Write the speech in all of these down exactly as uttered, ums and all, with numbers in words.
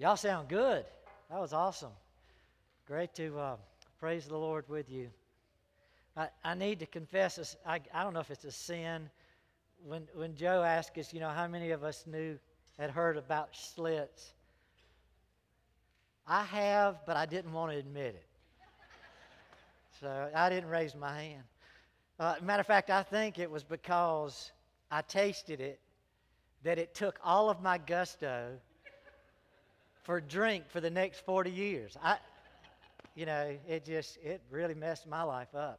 Y'all sound good. That was awesome. Great to uh, praise the Lord with you. I, I need to confess this. I, I don't know if it's a sin. When when Joe asked us, you know, how many of us knew, had heard about slits? I have, but I didn't want to admit it. So I didn't raise my hand. Uh, matter of fact, I think it was because I tasted it that it took all of my gusto for drink for the next forty years. I, you know, it just, it really messed my life up.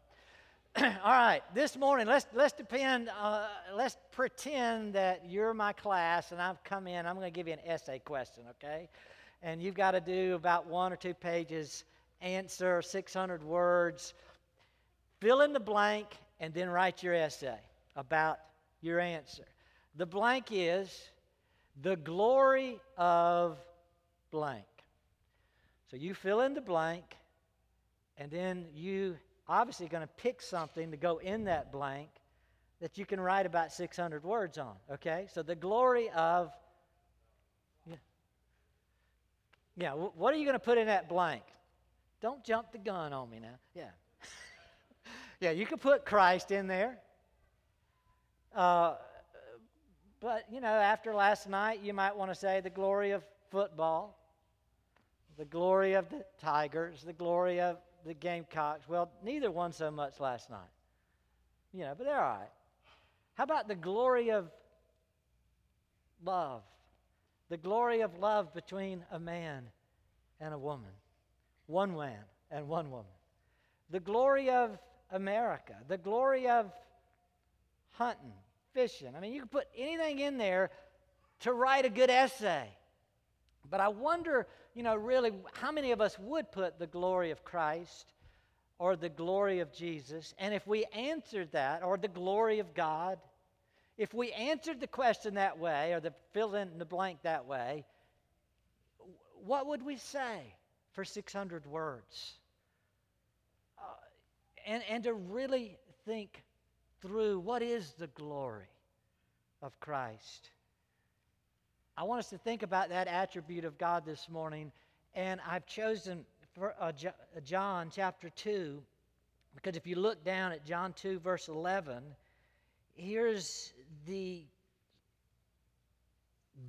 All right, this morning, let's let's depend, uh, let's pretend that you're my class and I've come in. I'm going to give you an essay question, okay? And you've got to do about one or two pages, answer six hundred words, fill in the blank, and then write your essay about your answer. The blank is the glory of blank. So you fill in the blank, and then you obviously going to pick something to go in that blank that you can write about six hundred words on, okay? So the glory of, yeah, yeah what are you going to put in that blank? Don't jump the gun on me now, yeah. Yeah, you could put Christ in there. Uh, but, you know, after last night, you might want to say the glory of football, the glory of the Tigers, the glory of the Gamecocks. Well, neither won so much last night. You know, but they're all right. How about the glory of love? The glory of love between a man and a woman. One man and one woman. The glory of America. The glory of hunting, fishing. I mean, you can put anything in there to write a good essay. But I wonder, you know, really, how many of us would put the glory of Christ or the glory of Jesus? And if we answered that, or the glory of God, if we answered the question that way, or the fill in the blank that way, what would we say for six hundred words? Uh, and, and to really think through, what is the glory of Christ? I want us to think about that attribute of God this morning, and I've chosen for, uh, John chapter two, because if you look down at John two, verse eleven, here's the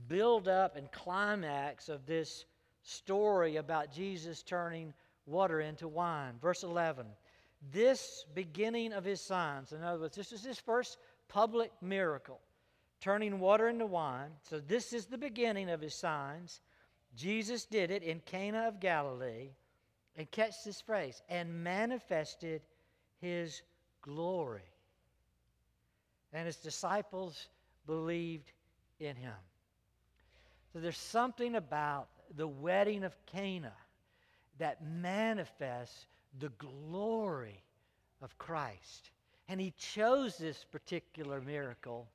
build-up and climax of this story about Jesus turning water into wine. Verse eleven, this beginning of his signs, in other words, this is his first public miracle, turning water into wine. So this is the beginning of his signs. Jesus did it in Cana of Galilee. And catch this phrase, and manifested his glory. And his disciples believed in him. So there's something about the wedding of Cana that manifests the glory of Christ. And he chose this particular miracle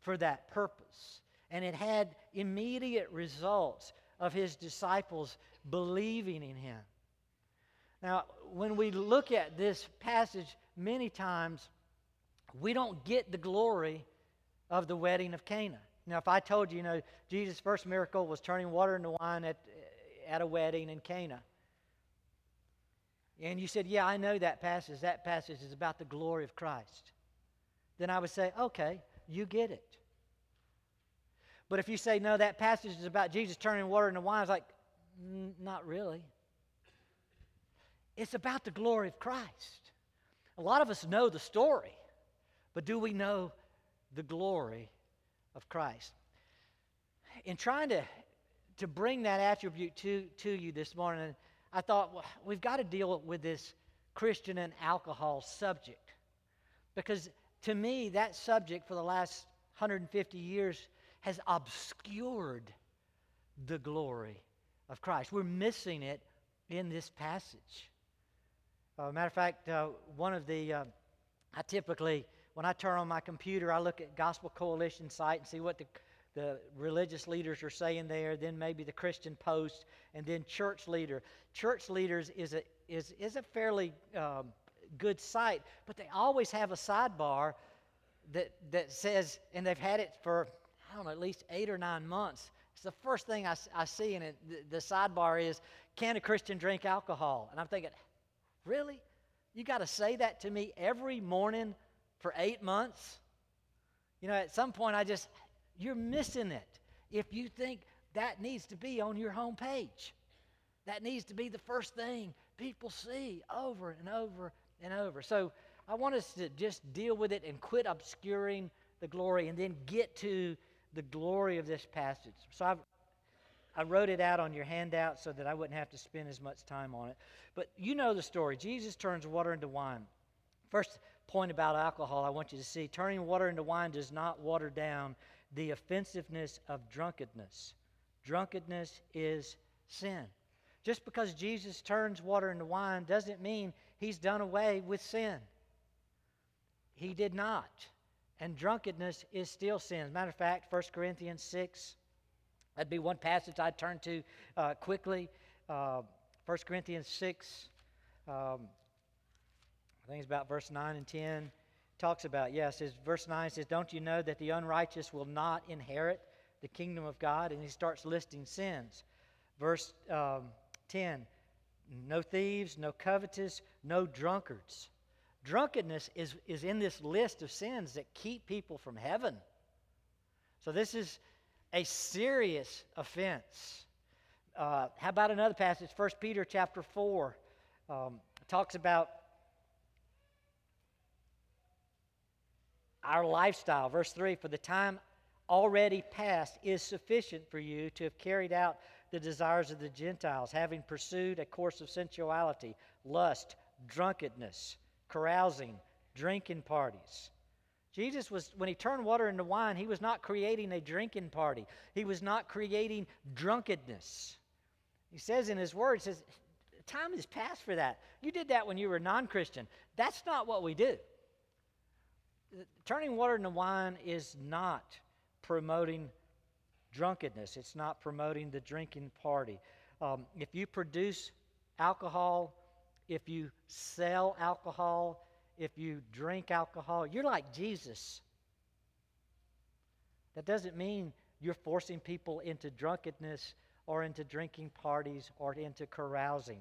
for that purpose. And it had immediate results of his disciples believing in him. Now, when we look at this passage, many times we don't get the glory of the wedding of Cana. Now, if I told you, you know, Jesus' first miracle was turning water into wine at, at a wedding in Cana, and you said, yeah, I know that passage. That passage is about the glory of Christ. Then I would say, okay, you get it. But if you say, no, that passage is about Jesus turning water into wine, it's like, not really. It's about the glory of Christ. A lot of us know the story, but do we know the glory of Christ? In trying to, to bring that attribute to, to you this morning, I thought, well, we've got to deal with this Christian and alcohol subject, because to me, that subject for the last one hundred fifty years has obscured the glory of Christ. We're missing it in this passage. Uh, matter of fact, uh, one of the, uh, I typically, when I turn on my computer, I look at Gospel Coalition site and see what the, the religious leaders are saying there, then maybe the Christian Post, and then Church Leader. Church Leaders is a, is, is a fairly... Um, good site, but they always have a sidebar that that says, and they've had it for, I don't know, at least eight or nine months, It's the first thing I, I see in it, the, the sidebar is, can a Christian drink alcohol? And I'm thinking, really? You got to say that to me every morning for eight months? You know, at some point I just, you're missing it. If you think that needs to be on your home page, that needs to be the first thing people see over and over and over. So I want us to just deal with it and quit obscuring the glory and then get to the glory of this passage. So I've, I wrote it out on your handout so that I wouldn't have to spend as much time on it. But you know the story. Jesus turns water into wine. First point about alcohol I want you to see, turning water into wine does not water down the offensiveness of drunkenness. Drunkenness is sin. Just because Jesus turns water into wine doesn't mean he's done away with sin. He did not. And drunkenness is still sin. As a matter of fact, First Corinthians six, that'd be one passage I'd turn to uh, quickly. Uh, First Corinthians six, um, I think it's about verse nine and ten, talks about, yes, yeah, verse nine says, don't you know that the unrighteous will not inherit the kingdom of God? And he starts listing sins. Verse um, ten, no thieves, no covetous, no drunkards. Drunkenness is, is in this list of sins that keep people from heaven. So this is a serious offense. Uh, how about another passage? First Peter chapter four um, talks about our lifestyle. Verse three, for the time already past is sufficient for you to have carried out the desires of the Gentiles, having pursued a course of sensuality, lust, drunkenness, carousing, drinking parties. Jesus was, when he turned water into wine, he was not creating a drinking party. He was not creating drunkenness. He says in his word, he says, time is past for that. You did that when you were non-Christian. That's not what we do. Turning water into wine is not promoting drunkenness. It's not promoting the drinking party. Um, if you produce alcohol, if you sell alcohol, if you drink alcohol, you're like Jesus. That doesn't mean you're forcing people into drunkenness or into drinking parties or into carousing.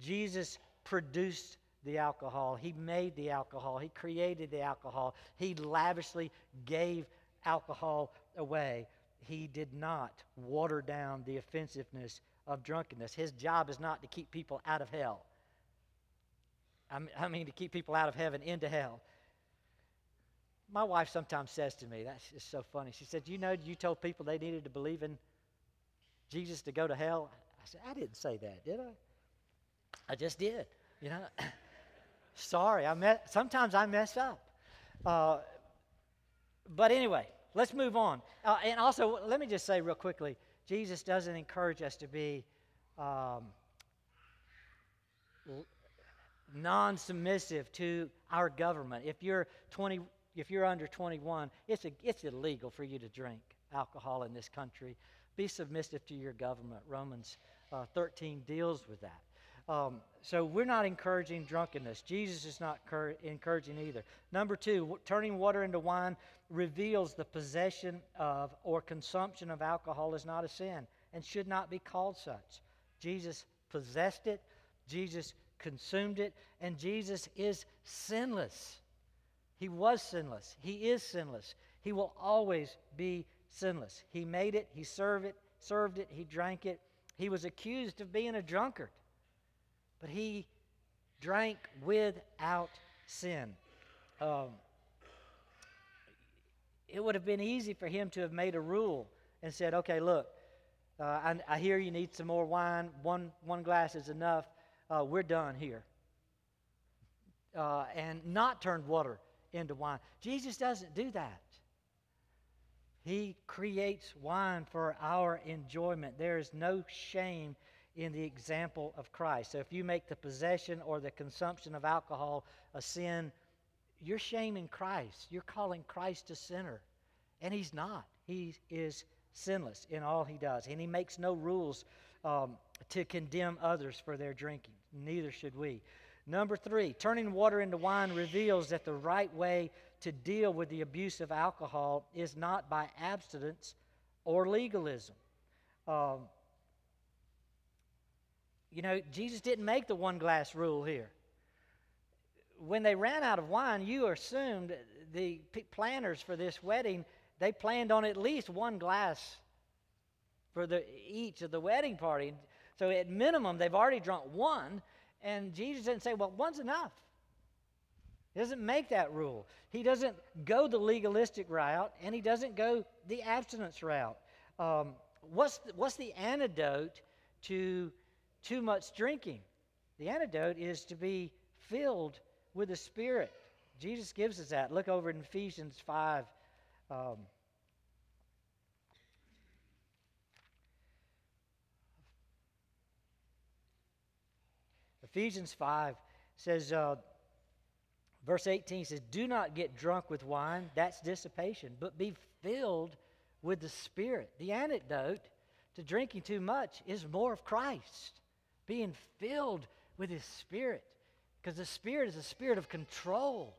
Jesus produced the alcohol. He made the alcohol. He created the alcohol. He lavishly gave alcohol away. He did not water down the offensiveness of drunkenness. His job is not to keep people out of hell. I mean, to keep people out of heaven into hell. My wife sometimes says to me, that's just so funny. She said, you know, you told people they needed to believe in Jesus to go to hell. I said, I didn't say that, did I? I just did, you know. Sorry, I met, sometimes I mess up. Uh, but anyway, let's move on. Uh, and also, let me just say real quickly, Jesus doesn't encourage us to be Um, non-submissive to our government. If you're twenty, if you're under twenty-one, it's a, it's illegal for you to drink alcohol in this country. Be submissive to your government. Romans uh, thirteen deals with that. Um, so we're not encouraging drunkenness. Jesus is not cur- encouraging either. Number two, w- turning water into wine reveals the possession of or consumption of alcohol is not a sin and should not be called such. Jesus possessed it. Jesus consumed it, and Jesus is sinless. He was sinless. He is sinless. He will always be sinless. He made it. He served it. Served it. He drank it. He was accused of being a drunkard, but he drank without sin. Um, it would have been easy for him to have made a rule and said, "Okay, look, uh, I, I hear you need some more wine. One one glass is enough." Uh, we're done here, uh, and not turned water into wine. Jesus doesn't do that. He creates wine for our enjoyment. There is no shame in the example of Christ. So if you make the possession or the consumption of alcohol a sin, you're shaming Christ. You're calling Christ a sinner, and he's not. He is sinless in all he does, and he makes no rules Um, to condemn others for their drinking. Neither should we. Number three, turning water into wine reveals that the right way to deal with the abuse of alcohol is not by abstinence or legalism. Um, you know, Jesus didn't make the one glass rule here. When they ran out of wine, you assumed the planners for this wedding, they planned on at least one glass for the, each of the wedding party. So at minimum, they've already drunk one, and Jesus didn't say, well, one's enough. He doesn't make that rule. He doesn't go the legalistic route, and he doesn't go the abstinence route. Um, what's, the, what's the antidote to too much drinking? The antidote is to be filled with the Spirit. Jesus gives us that. Look over in Ephesians five. Um, Ephesians five says, uh, verse eighteen says, do not get drunk with wine, that's dissipation, but be filled with the Spirit. The antidote to drinking too much is more of Christ, being filled with His Spirit, because the Spirit is a spirit of control.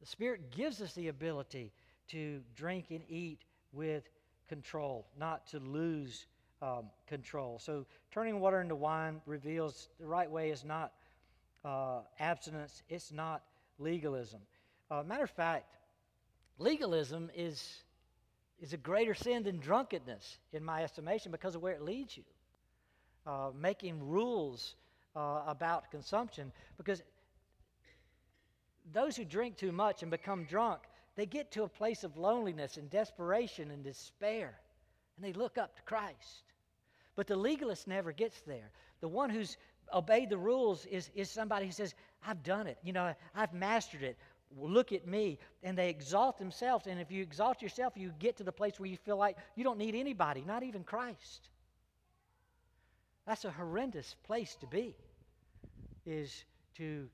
The Spirit gives us the ability to drink and eat with control, not to lose um, control. So turning water into wine reveals the right way is not uh, abstinence, it's not legalism. Uh, matter of fact, legalism is, is a greater sin than drunkenness, in my estimation, because of where it leads you. Uh, making rules uh, about consumption, because those who drink too much and become drunk, they get to a place of loneliness and desperation and despair, and they look up to Christ. But the legalist never gets there. The one who's obeyed the rules is, is somebody who says, I've done it. You know, I've mastered it. Look at me. And they exalt themselves. And if you exalt yourself, you get to the place where you feel like you don't need anybody, not even Christ. That's a horrendous place to be, is to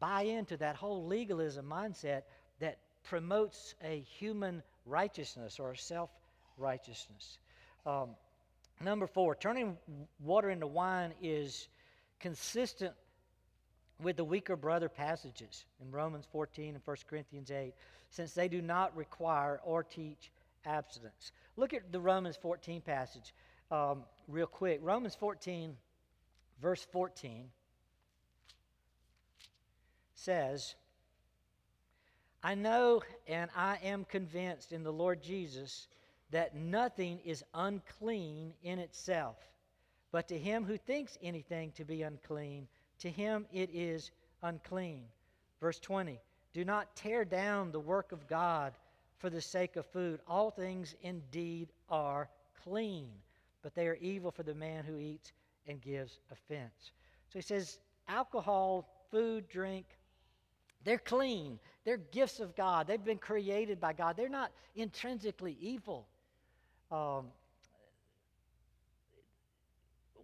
buy into that whole legalism mindset that promotes a human righteousness or a self-righteousness. Um, number four, turning water into wine is consistent with the weaker brother passages in Romans fourteen and First Corinthians eight, since they do not require or teach abstinence. Look at the Romans fourteen passage um, real quick. Romans fourteen, verse fourteen says, I know and I am convinced in the Lord Jesus that nothing is unclean in itself, but to him who thinks anything to be unclean, to him it is unclean. Verse twenty, do not tear down the work of God for the sake of food. All things indeed are clean, but they are evil for the man who eats and gives offense. So he says alcohol, food, drink, they're clean. They're gifts of God. They've been created by God. They're not intrinsically evil. Um,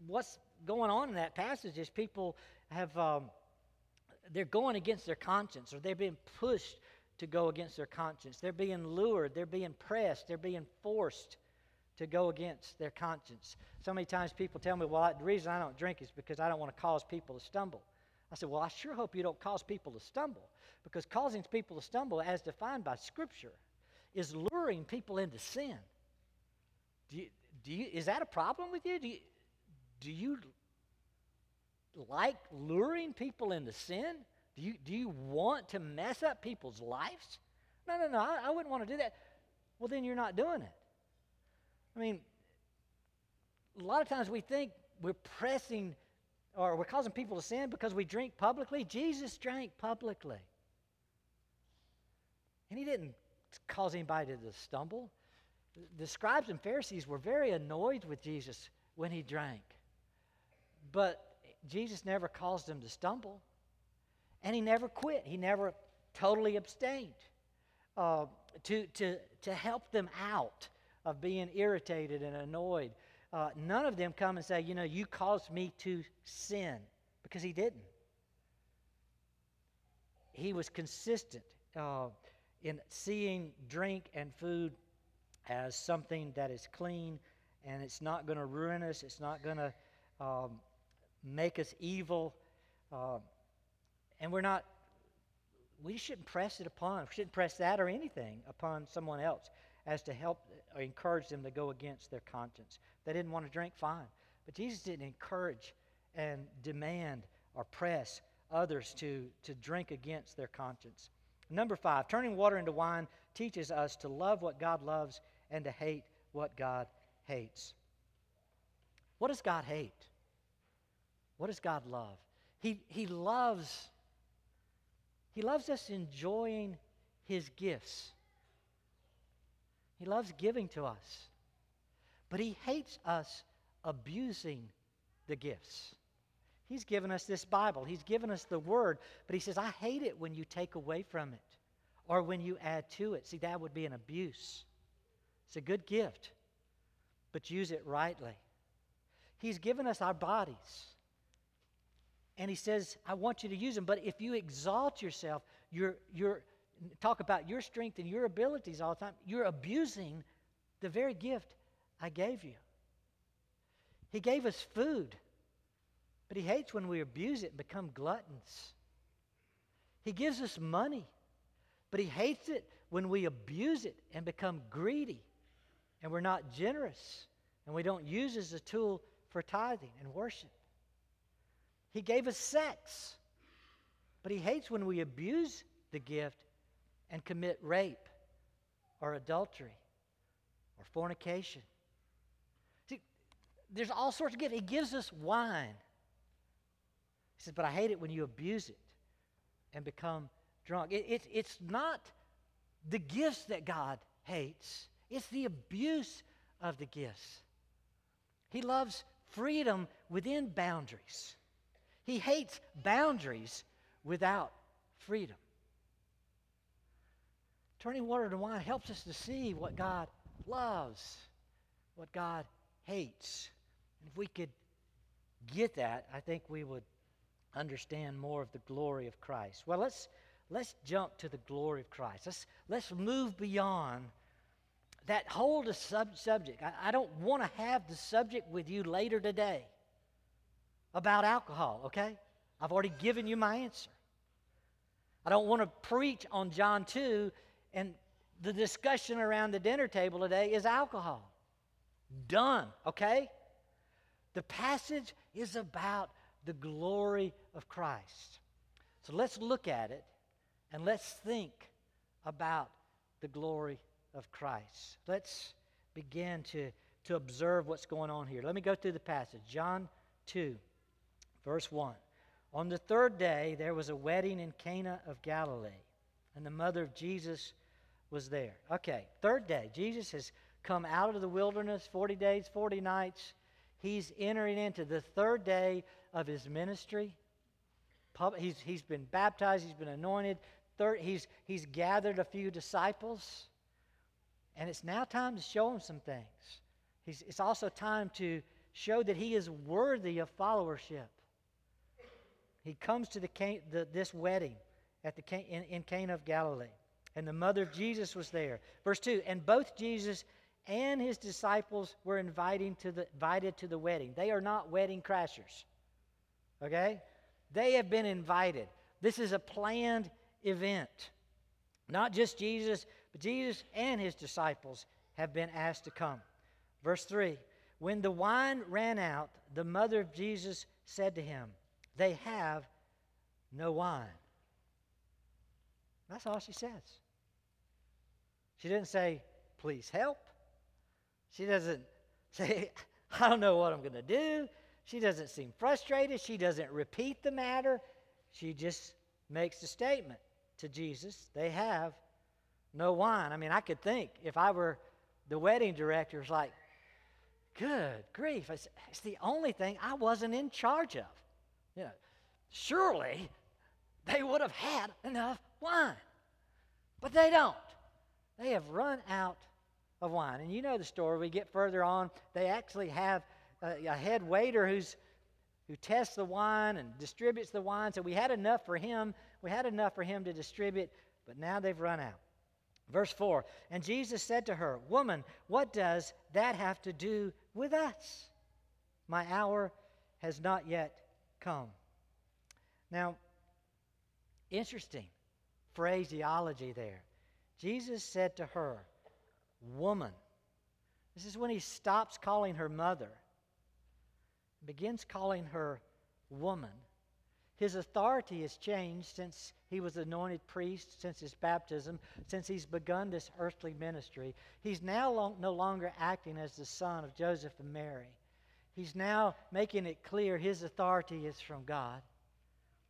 what's going on in that passage is people have, um, they're going against their conscience, or they're being pushed to go against their conscience. They're being lured. They're being pressed. They're being forced to go against their conscience. So many times people tell me, well, the reason I don't drink is because I don't want to cause people to stumble. I said, well, I sure hope you don't cause people to stumble, because causing people to stumble, as defined by Scripture, is luring people into sin. Do you, do you, is that a problem with you? Do you, do you like luring people into sin? Do you, do you want to mess up people's lives? No, no, no, I, I wouldn't want to do that. Well, then you're not doing it. I mean, a lot of times we think we're pressing, or we're causing people to sin because we drink publicly. Jesus drank publicly. And he didn't cause anybody to stumble. The scribes and Pharisees were very annoyed with Jesus when he drank. But Jesus never caused them to stumble. And he never quit. He never totally abstained uh, to, to, to help them out of being irritated and annoyed. Uh, none of them come and say, you know, you caused me to sin, because he didn't. He was consistent uh, in seeing drink and food as something that is clean, and it's not going to ruin us. It's not going to um, make us evil. Uh, and we're not, we shouldn't press it upon, we shouldn't press that or anything upon someone else. as to help or encourage them to go against their conscience. If they didn't want to drink, fine. But Jesus didn't encourage and demand or press others to, to drink against their conscience. Number five, turning water into wine teaches us to love what God loves and to hate what God hates. What does God hate? What does God love? He, he loves, he loves us enjoying His gifts. He loves giving to us. But He hates us abusing the gifts. He's given us this Bible. He's given us the Word. But He says, I hate it when you take away from it or when you add to it. See, that would be an abuse. It's a good gift, but use it rightly. He's given us our bodies. And He says, I want you to use them. But if you exalt yourself, you're, you're, talk about your strength and your abilities all the time, you're abusing the very gift I gave you. He gave us food, but He hates when we abuse it and become gluttons. He gives us money, but He hates it when we abuse it and become greedy and we're not generous and we don't use it as a tool for tithing and worship. He gave us sex, but He hates when we abuse the gift and commit rape or adultery or fornication. See, there's all sorts of gifts. He gives us wine. He says, but I hate it when you abuse it and become drunk. It, it, it's not the gifts that God hates. It's the abuse of the gifts. He loves freedom within boundaries. He hates boundaries without freedom. Turning water to wine helps us to see what God loves, what God hates. And if we could get that, I think we would understand more of the glory of Christ. Well, let's let's jump to the glory of Christ. Let's let's move beyond that whole sub subject. I, I don't want to have the subject with you later today about alcohol, okay? I've already given you my answer. I don't want to preach on John two. And the discussion around the dinner table today is alcohol. Done, okay? The passage is about the glory of Christ. So let's look at it and let's think about the glory of Christ. Let's begin to, to observe what's going on here. Let me go through the passage. John two, verse one. On the third day, there was a wedding in Cana of Galilee, and the mother of Jesus was there. Okay, third day. Jesus has come out of the wilderness, forty days, forty nights. He's entering into the third day of His ministry. He's, he's been baptized. He's been anointed. Third, he's, he's gathered a few disciples. And it's now time to show them some things. He's, it's also time to show that He is worthy of followership. He comes to the, the this wedding at the in, in Cana of Galilee. And the mother of Jesus was there. Verse two, and both Jesus and His disciples were inviting to the, invited to the wedding. They are not wedding crashers, okay? They have been invited. This is a planned event. Not just Jesus, but Jesus and His disciples have been asked to come. Verse three, when the wine ran out, the mother of Jesus said to Him, they have no wine. That's all she says. She didn't say, please help. She doesn't say, I don't know what I'm going to do. She doesn't seem frustrated. She doesn't repeat the matter. She just makes the statement to Jesus, they have no wine. I mean, I could think if I were the wedding director, it's like, good grief. It's, it's the only thing I wasn't in charge of. You know, surely they would have had enough wine, but they don't. They have run out of wine. And you know the story. We get further on. They actually have a, a head waiter who's who tests the wine and distributes the wine. So we had enough for him. We had enough for him to distribute, but now they've run out. Verse four, and Jesus said to her, woman, what does that have to do with us? My hour has not yet come. Now, interesting phraseology there. Jesus said to her, woman. This is when he stops calling her mother, begins calling her woman. His authority has changed since he was anointed priest, since his baptism, since he's begun this earthly ministry. He's now long, no longer acting as the son of Joseph and Mary. He's now making it clear his authority is from God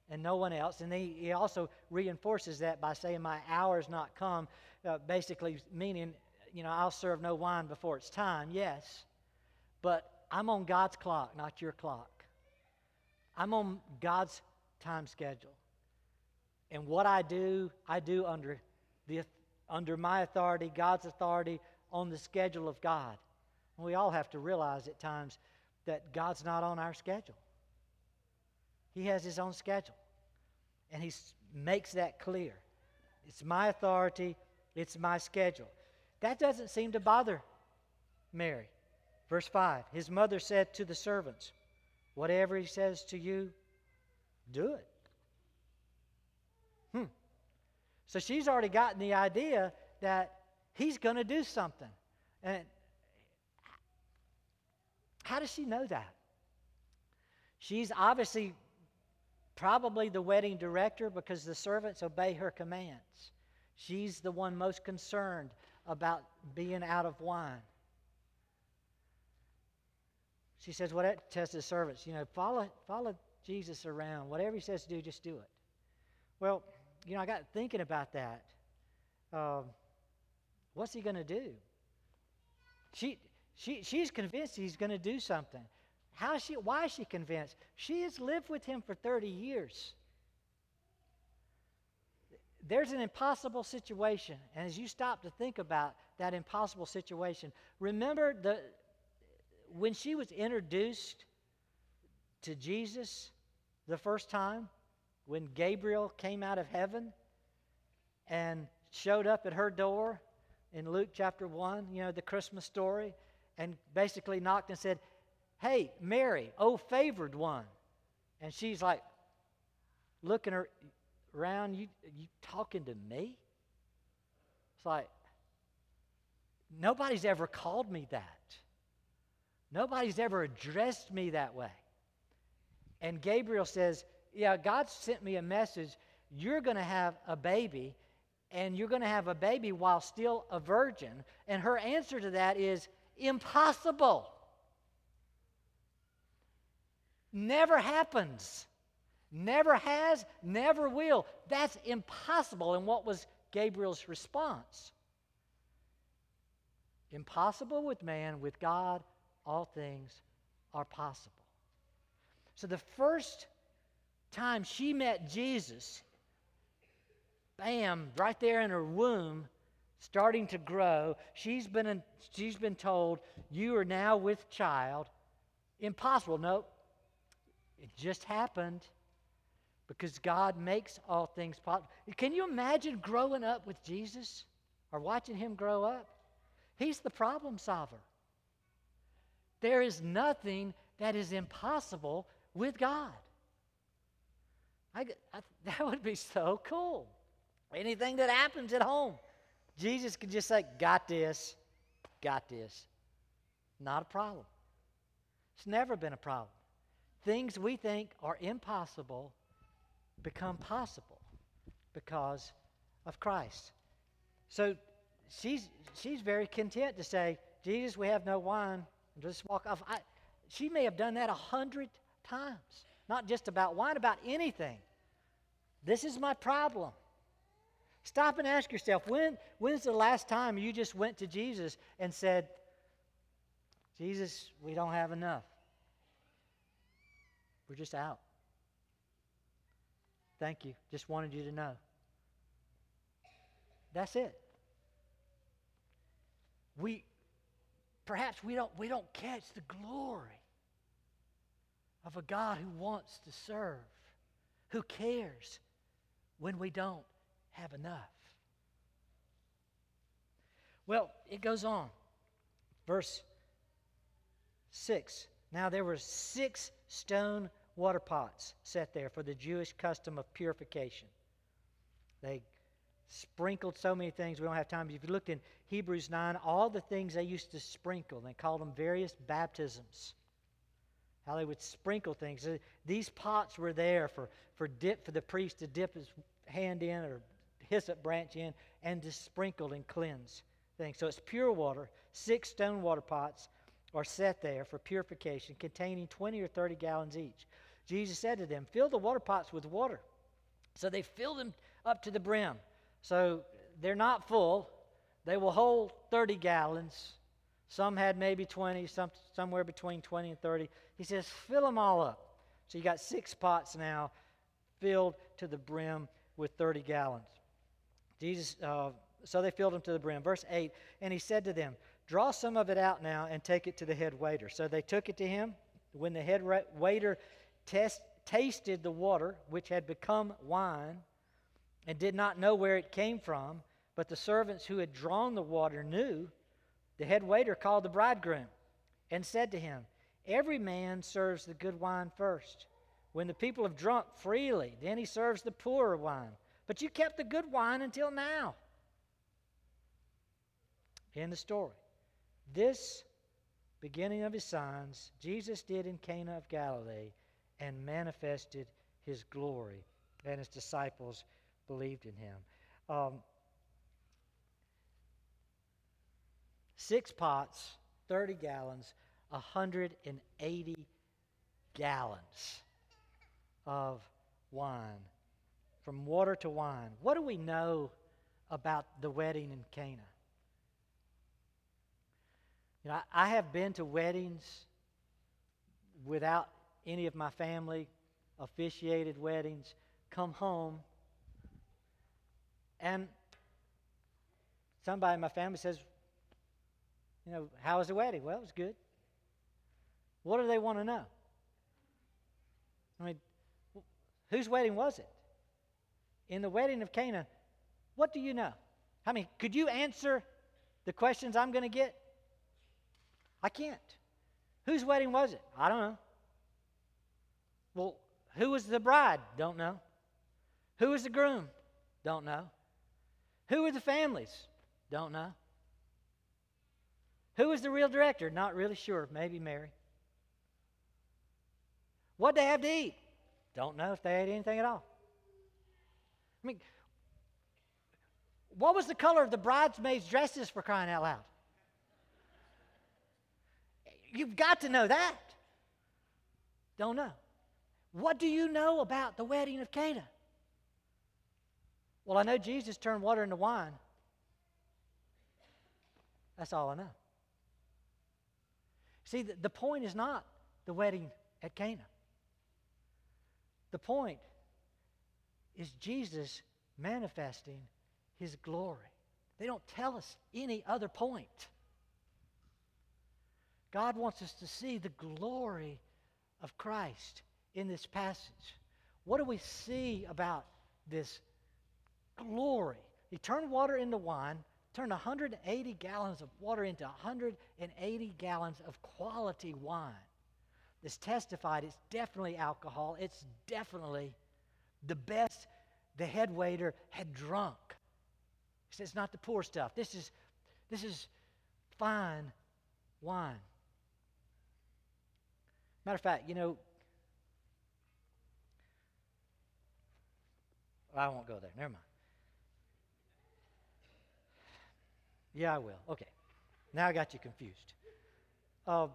and no one else. And he, he also reinforces that by saying, my hour's not come, uh, basically meaning, you know, I'll serve no wine before it's time, yes, but I'm on God's clock, not your clock. I'm on God's time schedule. And what I do, I do under the under my authority, God's authority, on the schedule of God. And we all have to realize at times that God's not on our schedule. He has his own schedule. And he makes that clear. It's my authority, it's my schedule. That doesn't seem to bother Mary. Verse five, his mother said to the servants, whatever he says to you, do it. Hmm. So she's already gotten the idea that he's going to do something. And how does she know that? She's obviously probably the wedding director because the servants obey her commands. She's the one most concerned about being out of wine. She says, "What?" It tells the servants, you know, follow, follow Jesus around. Whatever he says to do, just do it. Well, you know, I got thinking about that. Um, what's he going to do? She, she, she's convinced he's going to do something. How is she? Why is she convinced? She has lived with him for thirty years. There's an impossible situation, and as you stop to think about that impossible situation, remember the when she was introduced to Jesus the first time, when Gabriel came out of heaven and showed up at her door in Luke chapter one, you know, the Christmas story, and basically knocked and said, hey, Mary, oh favored one. And she's like, looking her around, you, you talking to me? It's like, nobody's ever called me that. Nobody's ever addressed me that way. And Gabriel says, yeah, God sent me a message. You're going to have a baby, and you're going to have a baby while still a virgin. And her answer to that is, impossible. Never happens. Never has, never will. That's impossible. And what was Gabriel's response? Impossible with man, with God, all things are possible. So the first time she met Jesus, bam, right there in her womb, starting to grow, she's been, she's been told, you are now with child. Impossible. Nope. It just happened. Because God makes all things possible. Can you imagine growing up with Jesus or watching him grow up? He's the problem solver. There is nothing that is impossible with God. I, I, that would be so cool. Anything that happens at home, Jesus could just say, got this, got this. Not a problem. It's never been a problem. Things we think are impossible become possible because of Christ. So she's she's very content to say, Jesus, we have no wine, and just walk off. I, she may have done that a hundred times, not just about wine, about anything. This is my problem. Stop and ask yourself, when when's the last time you just went to Jesus and said, Jesus, we don't have enough. We're just out. Thank you. Just wanted you to know. That's it. We, perhaps we don't, we don't catch the glory of a God who wants to serve, who cares when we don't have enough. Well, it goes on. Verse six. Now there were six stone water pots set there for the Jewish custom of purification. They sprinkled so many things, we don't have time. But if you looked in Hebrews nine, all the things they used to sprinkle, they called them various baptisms. How they would sprinkle things. These pots were there for, for dip for the priest to dip his hand in or hyssop branch in and to sprinkle and cleanse things. So it's pure water. Six stone water pots are set there for purification, containing twenty or thirty gallons each. Jesus said to them, fill the water pots with water. So they filled them up to the brim. So they're not full. They will hold thirty gallons. Some had maybe twenty, some, somewhere between twenty and thirty. He says, fill them all up. So you got six pots now filled to the brim with thirty gallons. Jesus, uh, so they filled them to the brim. Verse eight, and he said to them, draw some of it out now and take it to the head waiter. So they took it to him. When the head waiter test, tasted the water, which had become wine, and did not know where it came from, but the servants who had drawn the water knew, the head waiter called the bridegroom and said to him, every man serves the good wine first. When the people have drunk freely, then he serves the poorer wine. But you kept the good wine until now. End of story. This beginning of his signs Jesus did in Cana of Galilee and manifested his glory, and his disciples believed in him. Um, six pots, thirty gallons, one hundred eighty gallons of wine. From water to wine. What do we know about the wedding in Cana? You know, I, I have been to weddings without any of my family, officiated weddings, come home, and somebody in my family says, you know, how was the wedding? Well, it was good. What do they want to know? I mean, whose wedding was it? In the wedding of Cana, what do you know? I mean, could you answer the questions I'm going to get? I can't. Whose wedding was it? I don't know. Well, who was the bride? Don't know. Who was the groom? Don't know. Who were the families? Don't know. Who was the real director? Not really sure. Maybe Mary. What did they have to eat? Don't know if they ate anything at all. I mean, what was the color of the bridesmaids' dresses, for crying out loud? You've got to know that. Don't know. What do you know about the wedding of Cana? Well, I know Jesus turned water into wine. That's all I know. See, the, the point is not the wedding at Cana. The point is Jesus manifesting his glory. They don't tell us any other point. God wants us to see the glory of Christ in this passage. What do we see about this glory? He turned water into wine, turned one hundred eighty gallons of water into one hundred eighty gallons of quality wine. It's testified, it's definitely alcohol, it's definitely the best the head waiter had drunk. He says, it's not the poor stuff. This is, this is fine wine. Matter of fact, you know, I won't go there. Never mind. Yeah, I will. Okay. Now I got you confused. Uh,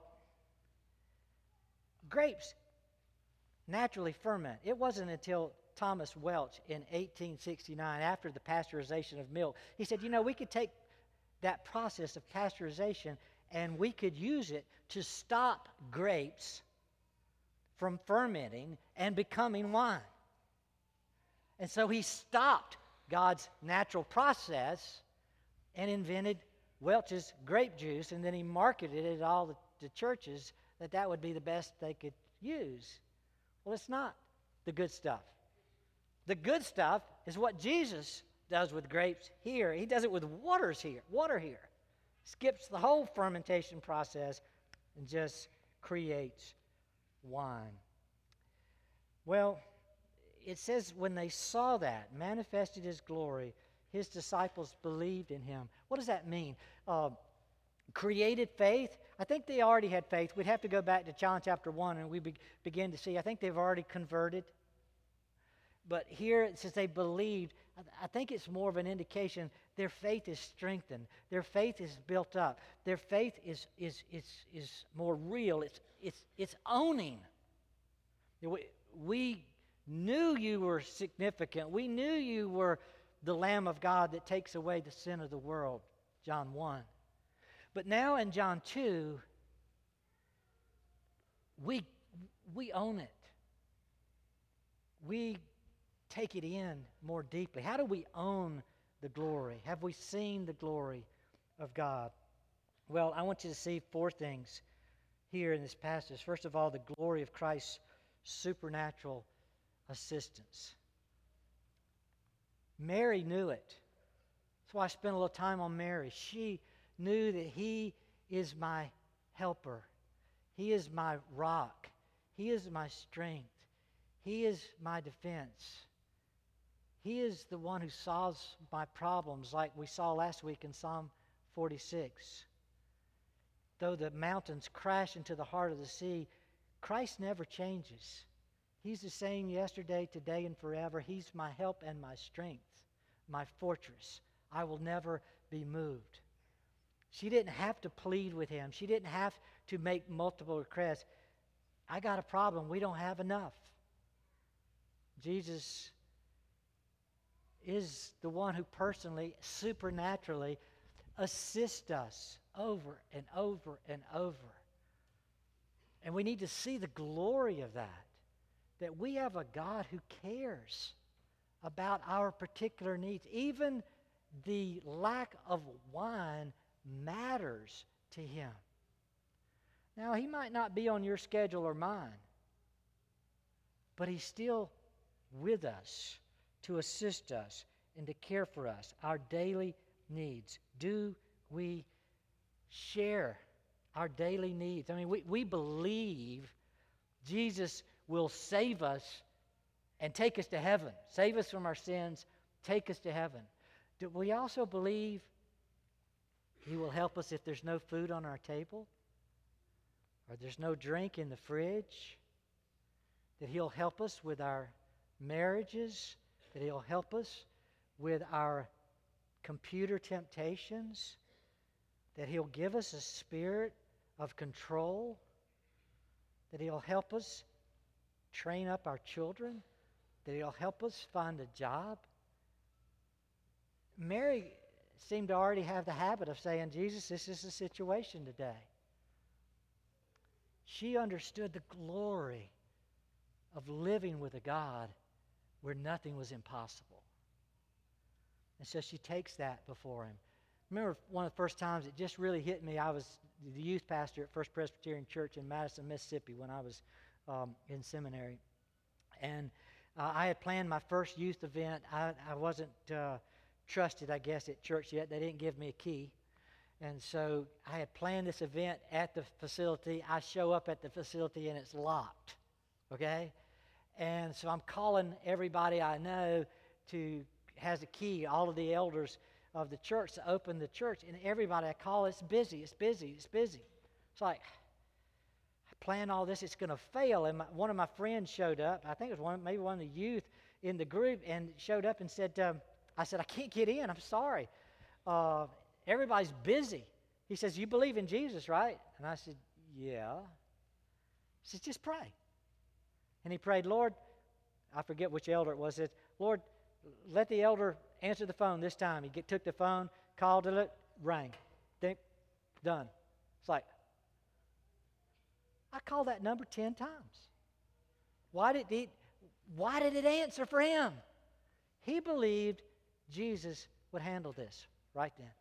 grapes naturally ferment. It wasn't until Thomas Welch in eighteen sixty-nine, after the pasteurization of milk, he said, you know, we could take that process of pasteurization and we could use it to stop grapes from fermenting and becoming wine. And so he stopped God's natural process and invented Welch's grape juice, and then he marketed it to all the, the churches that that would be the best they could use. Well, it's not the good stuff. The good stuff is what Jesus does with grapes here. He does it with waters here, water here. Skips the whole fermentation process and just creates wine. Well, it says when they saw that, manifested his glory, His disciples believed in him. What does that mean? Uh, created faith? I think they already had faith. We'd have to go back to John chapter one and we be, begin to see. I think they've already converted. But here, since they believed, I think it's more of an indication their faith is strengthened. Their faith is built up. Their faith is is is is more real. It's it's it's owning. We knew you were significant. We knew you were the Lamb of God that takes away the sin of the world, John one. But now in John two, we we own it. We take it in more deeply. How do we own the glory? Have we seen the glory of God? Well, I want you to see four things here in this passage. First of all, the glory of Christ's supernatural assistance. Mary knew it. That's why I spent a little time on Mary. She knew that he is my helper. He is my rock. He is my strength. He is my defense. He is the one who solves my problems, like we saw last week in Psalm forty-six. Though the mountains crash into the heart of the sea, Christ never changes. He's the same yesterday, today, and forever. He's my help and my strength, my fortress. I will never be moved. She didn't have to plead with him. She didn't have to make multiple requests. I got a problem. We don't have enough. Jesus is the one who personally, supernaturally assists us over and over and over. And we need to see the glory of that, that we have a God who cares about our particular needs. Even the lack of wine matters to him. Now, he might not be on your schedule or mine, but he's still with us to assist us and to care for us, our daily needs. Do we share our daily needs? I mean, we, we believe Jesus will save us and take us to heaven. Save us from our sins, take us to heaven. Do we also believe he will help us if there's no food on our table or there's no drink in the fridge? That he'll help us with our marriages, that he'll help us with our computer temptations, that he'll give us a spirit of control, that he'll help us train up our children, that he'll help us find a job. Mary seemed to already have the habit of saying, Jesus, this is the situation today. She understood the glory of living with a God where nothing was impossible. And so she takes that before him. Remember one of the first times it just really hit me, I was the youth pastor at First Presbyterian Church in Madison, Mississippi when I was um, in seminary. And uh, I had planned my first youth event. I, I wasn't uh, trusted, I guess, at church yet. They didn't give me a key. And so I had planned this event at the facility. I show up at the facility and it's locked, okay? And so I'm calling everybody I know who has a key, all of the elders of the church, to open the church. And everybody I call, it's busy, it's busy, it's busy. It's like, I plan all this, it's going to fail. And my, one of my friends showed up. I think it was one, maybe one of the youth in the group, and showed up and said, um, I said, I can't get in, I'm sorry. Uh, everybody's busy. He says, you believe in Jesus, right? And I said, yeah. He says, just pray. And he prayed, Lord, I forget which elder it was, said, Lord, let the elder answer the phone this time. He get, took the phone, called it, rang. Think, done. It's like, I called that number ten times. Why did, he, why did it answer for him? He believed Jesus would handle this right then.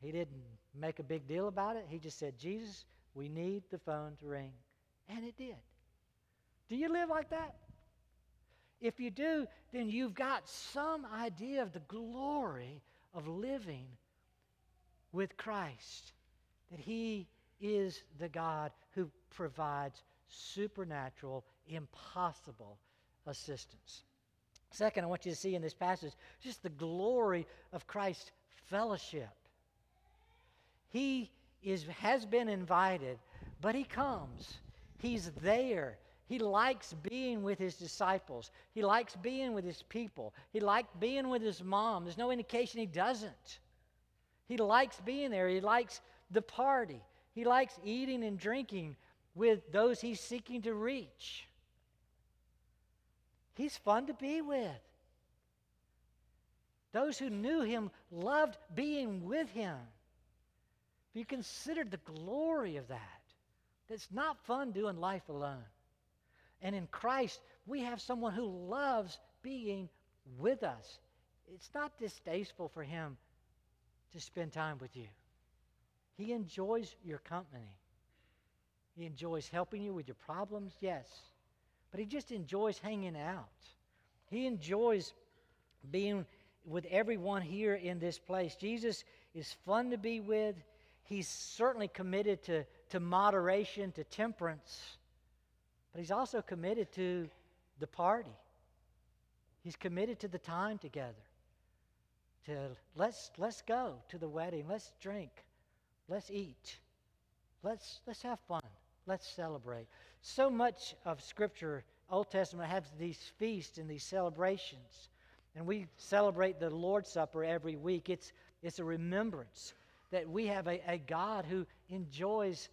He didn't make a big deal about it. He just said, Jesus, we need the phone to ring. And it did. Do you live like that? If you do, then you've got some idea of the glory of living with Christ, that he is the God who provides supernatural, impossible assistance. Second, I want you to see in this passage just the glory of Christ's fellowship. He is, has been invited, but he comes. He's there. He likes being with his disciples. He likes being with his people. He liked being with his mom. There's no indication he doesn't. He likes being there. He likes the party. He likes eating and drinking with those he's seeking to reach. He's fun to be with. Those who knew him loved being with him. If you consider the glory of that, it's not fun doing life alone. And in Christ, we have someone who loves being with us. It's not distasteful for him to spend time with you. He enjoys your company. He enjoys helping you with your problems, yes. But he just enjoys hanging out. He enjoys being with everyone here in this place. Jesus is fun to be with. He's certainly committed to, to moderation, to temperance. But he's also committed to the party. He's committed to the time together. To let's let's go to the wedding. Let's drink. Let's eat. Let's let's have fun. Let's celebrate. So much of Scripture, Old Testament, has these feasts and these celebrations. And we celebrate the Lord's Supper every week. It's, it's a remembrance that we have a, a God who enjoys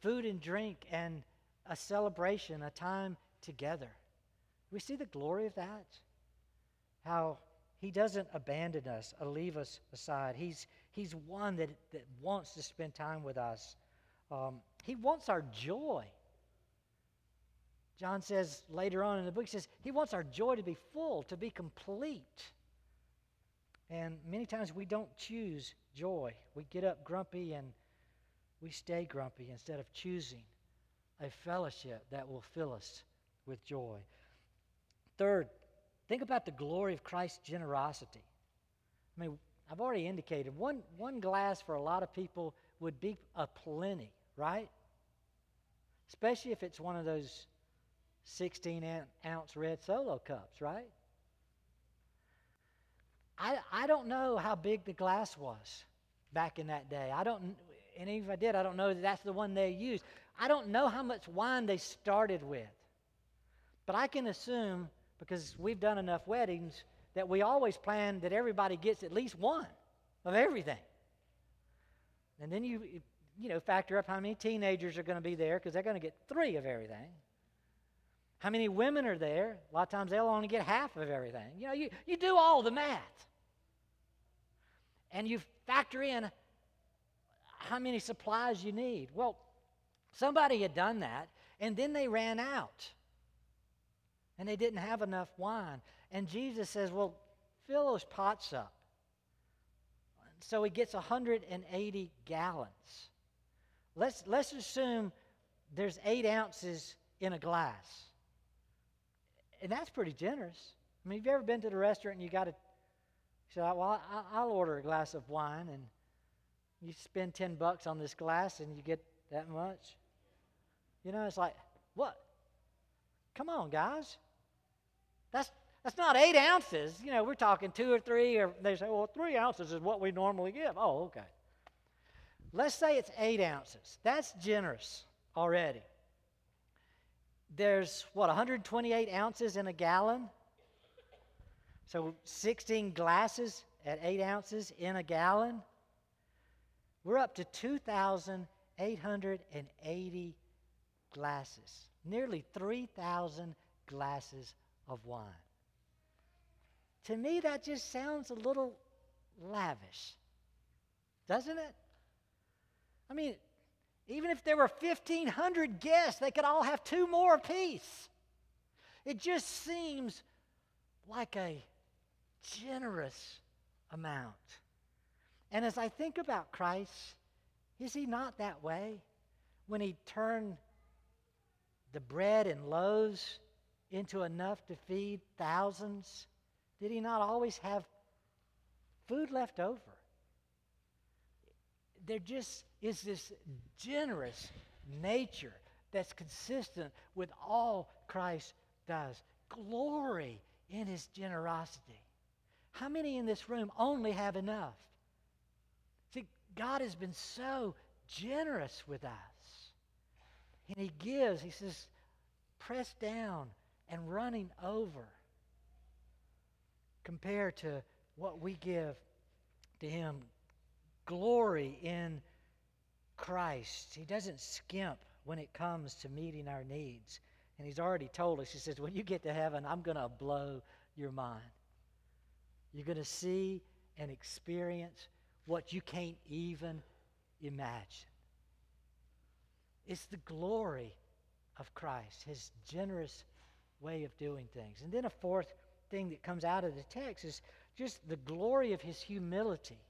food and drink and a celebration, a time together. We see the glory of that. How he doesn't abandon us or leave us aside. He's, he's one that, that wants to spend time with us. Um, he wants our joy. John says later on in the book, he says, he wants our joy to be full, to be complete. And many times we don't choose joy. We get up grumpy and we stay grumpy instead of choosing a fellowship that will fill us with joy. Third, think about the glory of Christ's generosity. I mean, I've already indicated one, one glass for a lot of people would be a plenty, right? Especially if it's one of those sixteen ounce red Solo cups, right? I, I don't know how big the glass was back in that day. I don't, and even if I did, I don't know that that's the one they used. I don't know how much wine they started with. But I can assume, because we've done enough weddings, that we always plan that everybody gets at least one of everything. And then you, you know, factor up how many teenagers are going to be there, because they're going to get three of everything. How many women are there? A lot of times they'll only get half of everything. You know, you, you do all the math. And you factor in how many supplies you need. Well, somebody had done that, and then they ran out. And they didn't have enough wine. And Jesus says, well, fill those pots up. So he gets one hundred eighty gallons. Let's, let's assume there's eight ounces in a glass. And that's pretty generous. I mean, have you ever been to the restaurant and you got to say, well, I'll order a glass of wine, and you spend ten bucks on this glass and you get that much? You know, it's like, what? Come on, guys. That's That's not eight ounces. You know, we're talking two or three, or they say, well, three ounces is what we normally give. Oh, okay. Let's say it's eight ounces. That's generous already. There's, what, one hundred twenty-eight ounces in a gallon? So sixteen glasses at eight ounces in a gallon. We're up to two thousand eight hundred eighty glasses, nearly three thousand glasses of wine. To me, that just sounds a little lavish, doesn't it? I mean, even if there were fifteen hundred guests, they could all have two more apiece. It just seems like a generous amount. And as I think about Christ, is he not that way? When he turned the bread and loaves into enough to feed thousands, did he not always have food left over? There just is this generous nature that's consistent with all Christ does. Glory in his generosity. How many in this room only have enough? See, God has been so generous with us. And he gives, he says, pressed down and running over compared to what we give to him. Glory in Christ. He doesn't skimp when it comes to meeting our needs. And he's already told us, he says, when you get to heaven, I'm going to blow your mind. You're going to see and experience what you can't even imagine. It's the glory of Christ, his generous way of doing things. And then a fourth thing that comes out of the text is just the glory of his humility.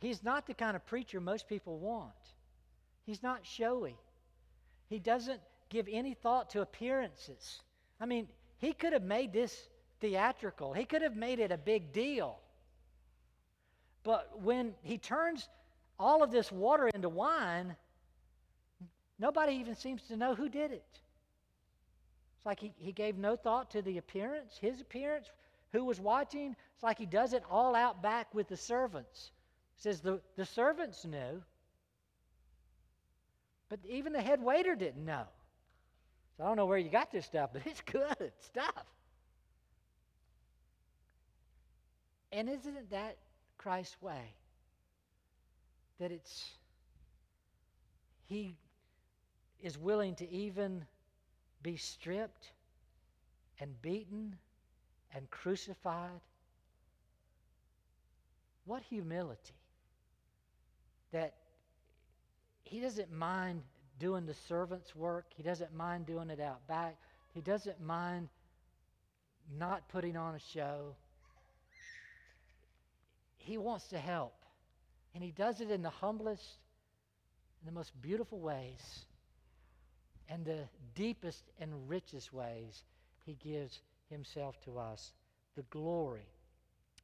He's not the kind of preacher most people want. He's not showy. He doesn't give any thought to appearances. I mean, he could have made this theatrical. He could have made it a big deal. But when he turns all of this water into wine, nobody even seems to know who did it. It's like he, he gave no thought to the appearance, his appearance, who was watching. It's like he does it all out back with the servants. It says the, the servants knew, but even the head waiter didn't know. So I don't know where you got this stuff, but it's good stuff. And isn't that Christ's way? That it's, he is willing to even be stripped and beaten and crucified. What humility, that he doesn't mind doing the servant's work. He doesn't mind doing it out back. He doesn't mind not putting on a show. He wants to help, and he does it in the humblest and the most beautiful ways, and the deepest and richest ways. He gives himself to us, the glory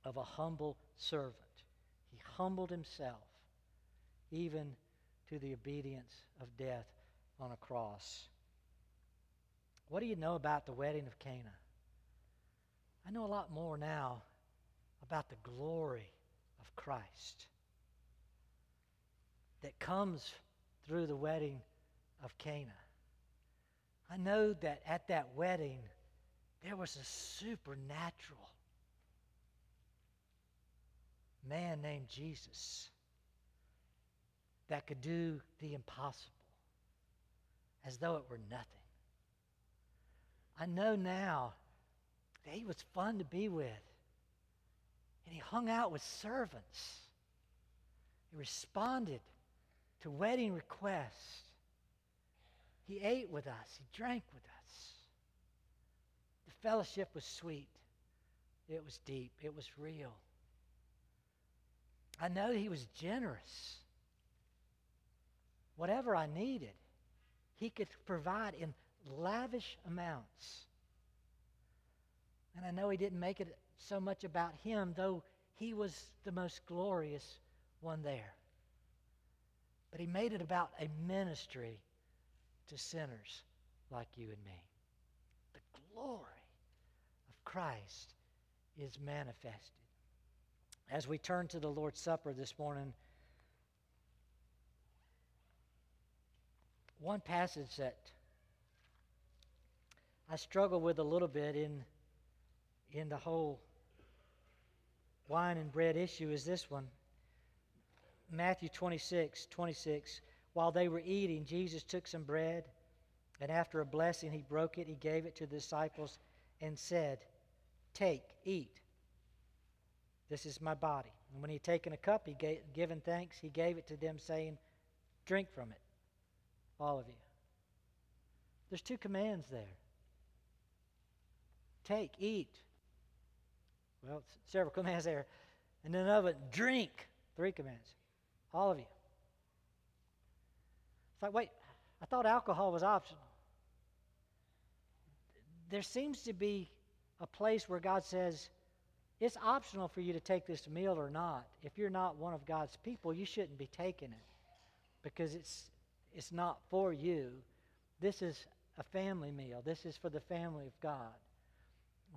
of a humble servant. He humbled himself even to the obedience of death on a cross. What do you know about the wedding of Cana? I know a lot more now about the glory of Christ that comes through the wedding of Cana. I know that at that wedding, there was a supernatural man named Jesus that could do the impossible as though it were nothing. I know now that he was fun to be with, and he hung out with servants. He responded to wedding requests. He ate with us. He drank with us. The fellowship was sweet. It was deep. It was real. I know he was generous. Whatever I needed, he could provide in lavish amounts. And I know he didn't make it so much about him, though he was the most glorious one there. But he made it about a ministry to sinners like you and me. The glory of Christ is manifested. As we turn to the Lord's Supper this morning, one passage that I struggle with a little bit in, in the whole wine and bread issue is this one. Matthew twenty-six, twenty-six. While they were eating, Jesus took some bread, and after a blessing, he broke it. He gave it to the disciples and said, "Take, eat. This is my body." And when he had taken a cup, he gave, given thanks, he gave it to them, saying, "Drink from it, all of you." There's two commands there. Take, eat. Well, several commands there. And then another one, drink. Three commands. All of you. It's like, wait, I thought alcohol was optional. There seems to be a place where God says, it's optional for you to take this meal or not. If you're not one of God's people, you shouldn't be taking it because it's, it's not for you. This is a family meal. This is for the family of God.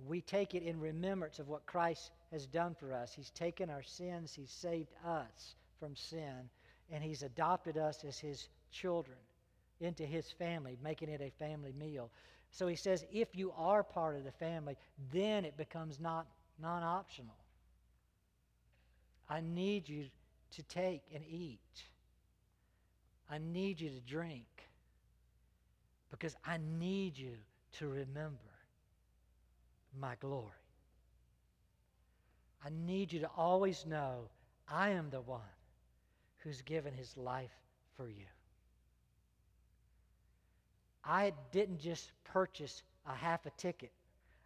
we take it in remembrance of what Christ has done for us. He's taken our sins. He's saved us from sin. And he's adopted us as his children into his family, making it a family meal. So he says, if you are part of the family, then it becomes not non-optional. I need you to take and eat. I need you to drink. Because I need you to remember my glory. I need you to always know I am the one who's given his life for you. I didn't just purchase a half a ticket.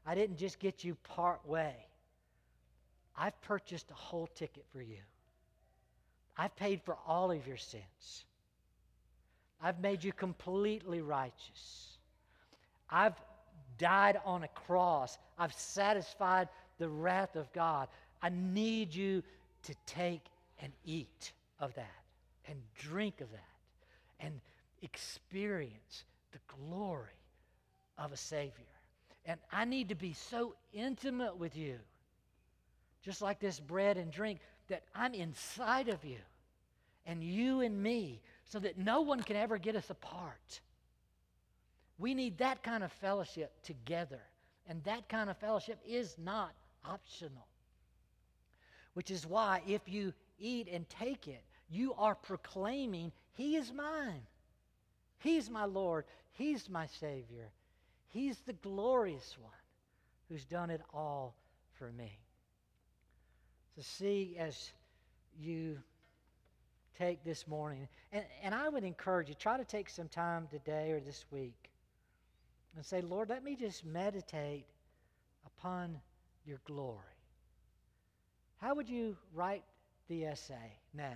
I didn't just get you part way. I've purchased a whole ticket for you. I've paid for all of your sins. I've made you completely righteous. I've died on a cross. I've satisfied the wrath of God. I need you to take and eat of that and drink of that and experience the glory of a Savior. And I need to be so intimate with you, just like this bread and drink, that I'm inside of you and you and me, so that no one can ever get us apart. We need that kind of fellowship together. And that kind of fellowship is not optional. Which is why if you eat and take it, you are proclaiming, he is mine. He's my Lord. He's my Savior. He's the glorious one who's done it all for me. So see as you take this morning, and, and I would encourage you, try to take some time today or this week and say, Lord, let me just meditate upon your glory. How would you write the essay now?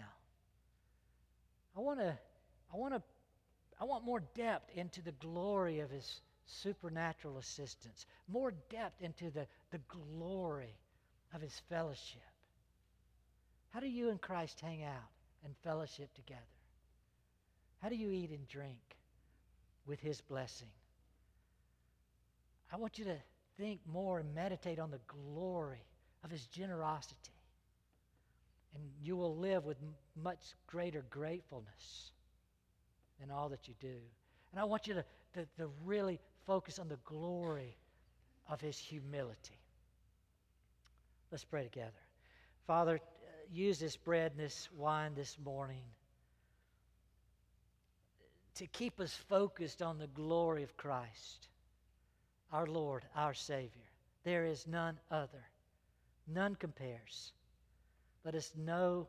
I want to, I want to, I want more depth into the glory of his supernatural assistance, more depth into the, the glory of his fellowship. How do you and Christ hang out and fellowship together? How do you eat and drink with his blessing? I want you to think more and meditate on the glory of his generosity. And you will live with much greater gratefulness in all that you do. And I want you to, to, to really focus on the glory of his humility. Let's pray together. Father, use this bread and this wine this morning to keep us focused on the glory of Christ, our Lord, our Savior. There is none other. None compares. Let us know